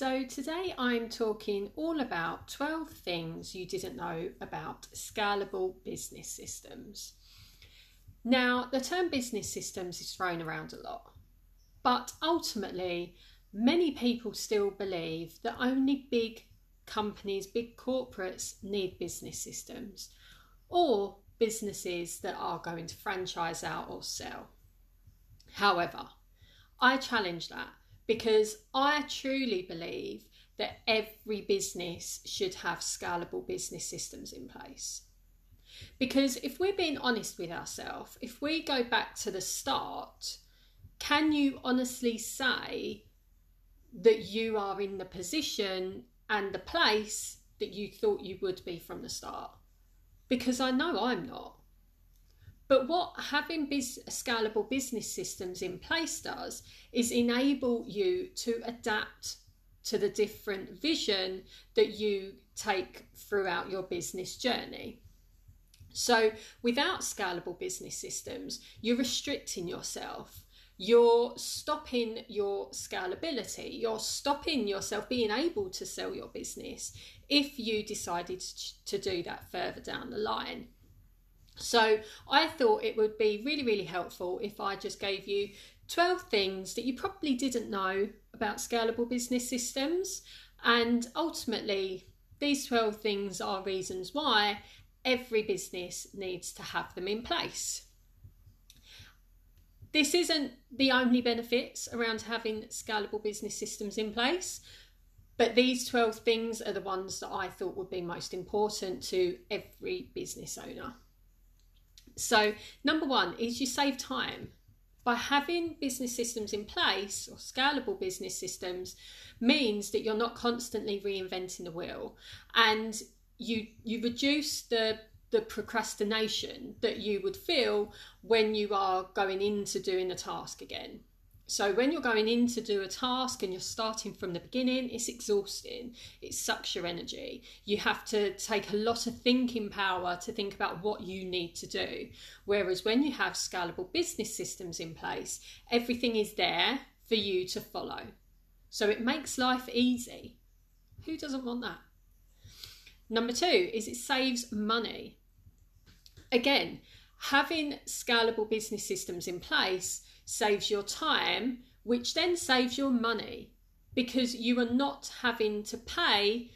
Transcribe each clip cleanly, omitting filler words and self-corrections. So today I'm talking all about 12 things you didn't know about scalable business systems. Now, the term business systems is thrown around a lot, but ultimately many people still believe that only big companies, big corporates need business systems, or businesses that are going to franchise out or sell. However, I challenge that because I truly believe that every business should have scalable business systems in place. Because if we're being honest with ourselves, if we go back to the start, can you honestly say that you are in the position and the place that you thought you would be from the start? Because I know I'm not. But what having scalable business systems in place does is enable you to adapt to the different vision that you take throughout your business journey. So without scalable business systems, you're restricting yourself. You're stopping your scalability. You're stopping yourself being able to sell your business if you decided to do that further down the line. So I thought it would be really, really helpful if I just gave you 12 things that you probably didn't know about scalable business systems. And ultimately, these 12 things are reasons why every business needs to have them in place. This isn't the only benefits around having scalable business systems in place, but these 12 things are the ones that I thought would be most important to every business owner. So number one is you save time. By having business systems in place, or scalable business systems, means that you're not constantly reinventing the wheel, and you reduce the procrastination that you would feel when you are going into doing a task again. So when you're going in to do a task and you're starting from the beginning, it's exhausting. It sucks your energy. You have to take a lot of thinking power to think about what you need to do. Whereas when you have scalable business systems in place, everything is there for you to follow. So it makes life easy. Who doesn't want that? Number two is it saves money. Again, having scalable business systems in place saves your time, which then saves your money, because you are not having to pay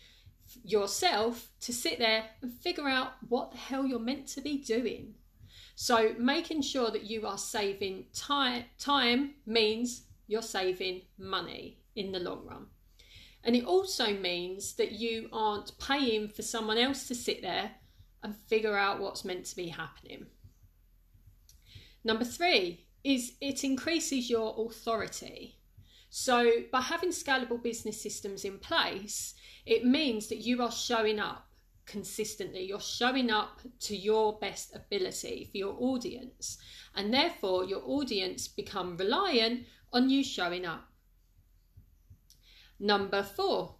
yourself to sit there and figure out what the hell you're meant to be doing. So making sure that you are saving time means you're saving money in the long run. And it also means that you aren't paying for someone else to sit there and figure out what's meant to be happening. Number three is it increases your authority. So by having scalable business systems in place, it means that you are showing up consistently. You're showing up to your best ability for your audience, and therefore your audience become reliant on you showing up. Number four,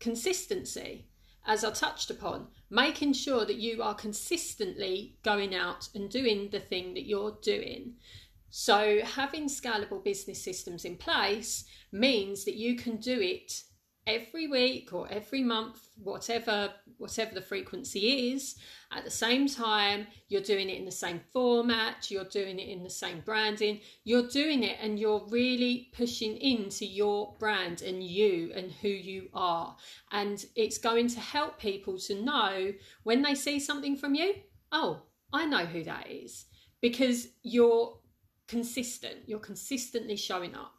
consistency. As I touched upon, making sure that you are consistently going out and doing the thing that you're doing. So having scalable business systems in place means that you can do it every week or every month, whatever the frequency is, at the same time. You're doing it in the same format, you're doing it in the same branding, you're doing it and you're really pushing into your brand and you and who you are. And it's going to help people to know when they see something from you, oh, I know who that is, because you're consistent, you're consistently showing up.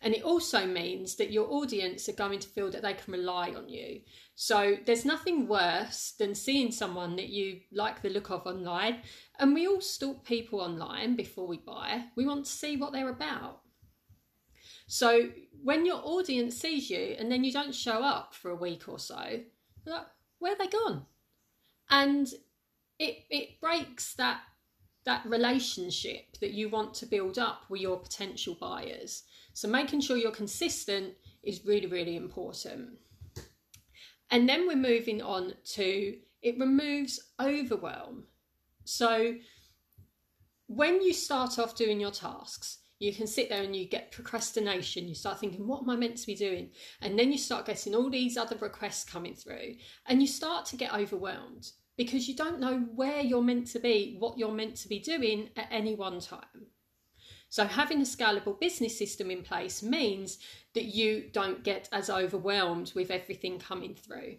And it also means that your audience are going to feel that they can rely on you. So there's nothing worse than seeing someone that you like the look of online. And we all stalk people online before we buy. We want to see what they're about. So when your audience sees you and then you don't show up for a week or so, they're like, where are they gone? And it breaks that relationship that you want to build up with your potential buyers. So making sure you're consistent is really, really important. And then we're moving on to it removes overwhelm. So when you start off doing your tasks, you can sit there and you get procrastination. You start thinking, what am I meant to be doing? And then you start getting all these other requests coming through and you start to get overwhelmed because you don't know where you're meant to be, what you're meant to be doing at any one time. So having a scalable business system in place means that you don't get as overwhelmed with everything coming through.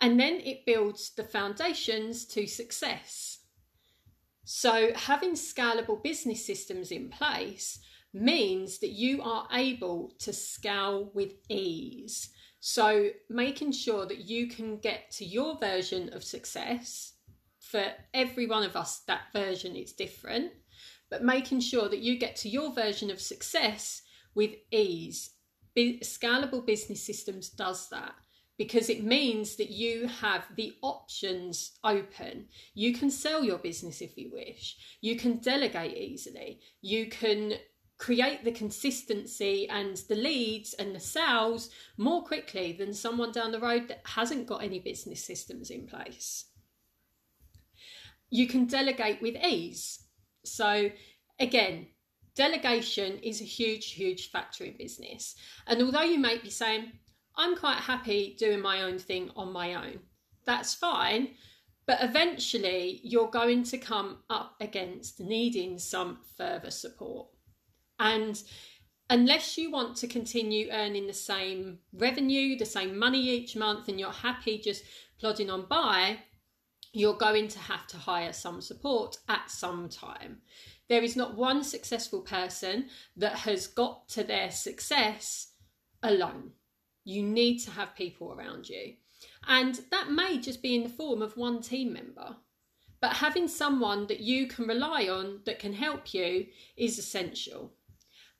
And then it builds the foundations to success. So having scalable business systems in place means that you are able to scale with ease. So making sure that you can get to your version of success. For every one of us, that version is different. But making sure that you get to your version of success with ease. Scalable business systems does that because it means that you have the options open. You can sell your business if you wish. You can delegate easily. You can create the consistency and the leads and the sales more quickly than someone down the road that hasn't got any business systems in place. You can delegate with ease. So again, delegation is a huge, huge factor in business. And although you might be saying, I'm quite happy doing my own thing on my own, that's fine. But eventually you're going to come up against needing some further support. And unless you want to continue earning the same revenue, the same money each month, and you're happy just plodding on by, you're going to have to hire some support at some time. There is not one successful person that has got to their success alone. You need to have people around you. And that may just be in the form of one team member. But having someone that you can rely on that can help you is essential.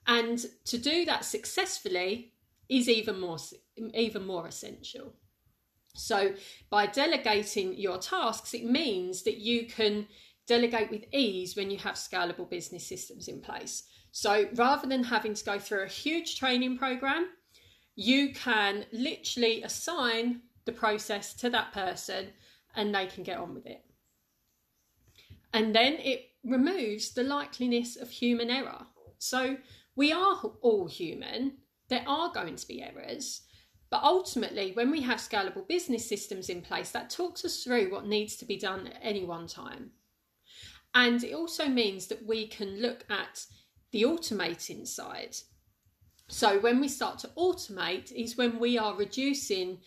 And to do that successfully is even more essential. So by delegating your tasks, it means that you can delegate with ease when you have scalable business systems in place. So rather than having to go through a huge training program, you can literally assign the process to that person and they can get on with it. And then it removes the likeliness of human error. So we are all human. There are going to be errors. But ultimately, when we have scalable business systems in place, that talks us through what needs to be done at any one time. And it also means that we can look at the automating side. So when we start to automate is when we are reducing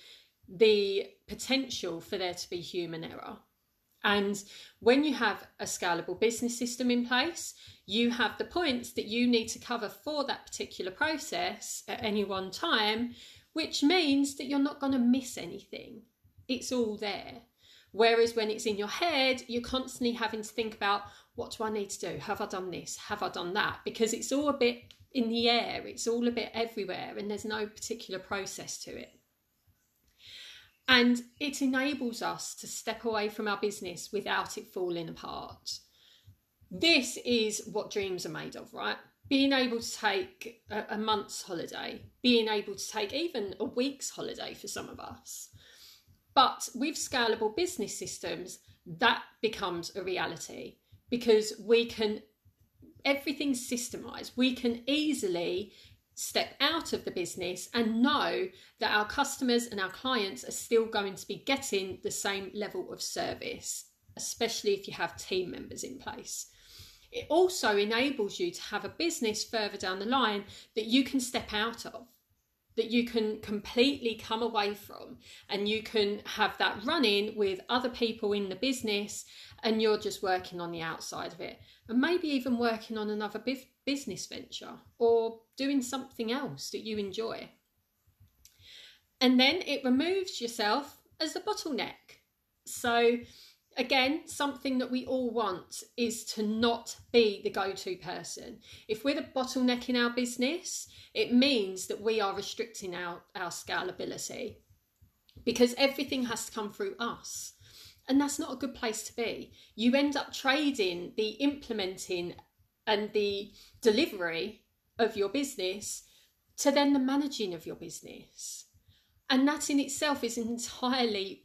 the potential for there to be human error. And when you have a scalable business system in place, you have the points that you need to cover for that particular process at any one time, which means that you're not going to miss anything. It's all there. Whereas when it's in your head, you're constantly having to think about, what do I need to do? Have I done this? Have I done that? Because it's all a bit in the air. It's all a bit everywhere and there's no particular process to it. And it enables us to step away from our business without it falling apart. This is what dreams are made of, right? Being able to take a month's holiday, being able to take even a week's holiday for some of us. But with scalable business systems, that becomes a reality because everything's systemized. We can easily step out of the business and know that our customers and our clients are still going to be getting the same level of service, especially if you have team members in place. It also enables you to have a business further down the line that you can step out of, that you can completely come away from, and you can have that running with other people in the business and you're just working on the outside of it and maybe even working on another business venture or doing something else that you enjoy. And then it removes yourself as the bottleneck. So again, something that we all want is to not be the go-to person. If we're the bottleneck in our business, it means that we are restricting our scalability because everything has to come through us. And that's not a good place to be. You end up trading the implementing and the delivery of your business to then the managing of your business. And that in itself is entirely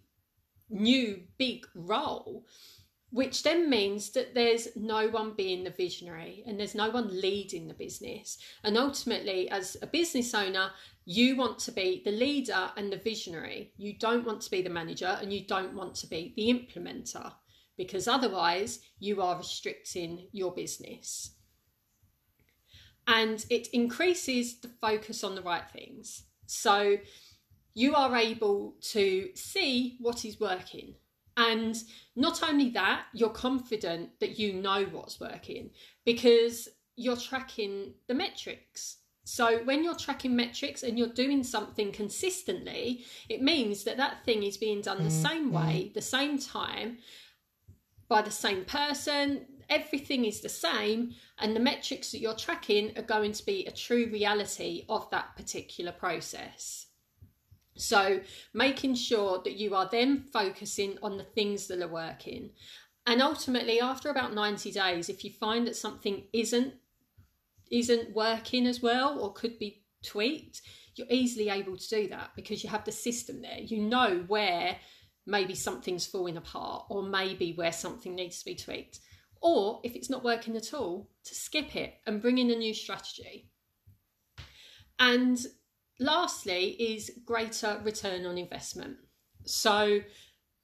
new big role which then means that there's no one being the visionary and there's no one leading the business. And ultimately, as a business owner, you want to be the leader and the visionary. You don't want to be the manager and you don't want to be the implementer, because otherwise you are restricting your business. And it increases the focus on the right things. So you are able to see what is working. And not only that, you're confident that you know what's working because you're tracking the metrics. So when you're tracking metrics and you're doing something consistently, it means that that thing is being done the same way, the same time, by the same person. Everything is the same, and the metrics that you're tracking are going to be a true reality of that particular process. So making sure that you are then focusing on the things that are working. And ultimately, after about 90 days, if you find that something isn't working as well or could be tweaked, you're easily able to do that because you have the system there. You know where maybe something's falling apart or maybe where something needs to be tweaked. Or if it's not working at all, to skip it and bring in a new strategy. And lastly is greater return on investment. So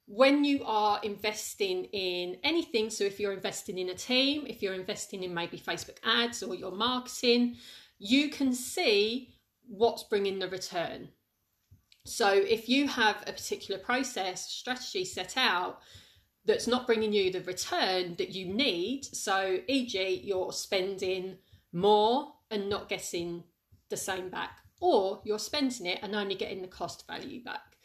when you are investing in anything, so if you're investing in a team, if you're investing in maybe Facebook ads or your marketing, you can see what's bringing the return. So if you have a particular process, strategy set out that's not bringing you the return that you need, so e.g. you're spending more and not getting the same back, or you're spending it and only getting the cost value back.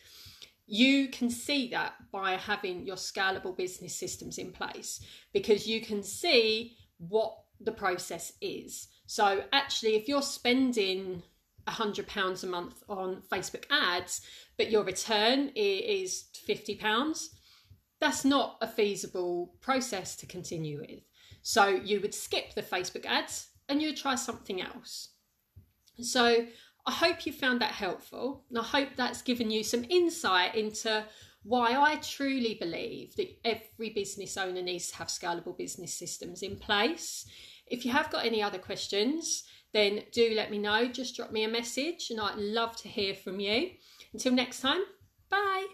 You can see that by having your scalable business systems in place, because you can see what the process is. So actually, if you're spending £100 a month on Facebook ads, but your return is £50, that's not a feasible process to continue with. So you would skip the Facebook ads and you would try something else. So I hope you found that helpful, and I hope that's given you some insight into why I truly believe that every business owner needs to have scalable business systems in place. If you have got any other questions, then do let me know. Just drop me a message and I'd love to hear from you. Until next time, bye.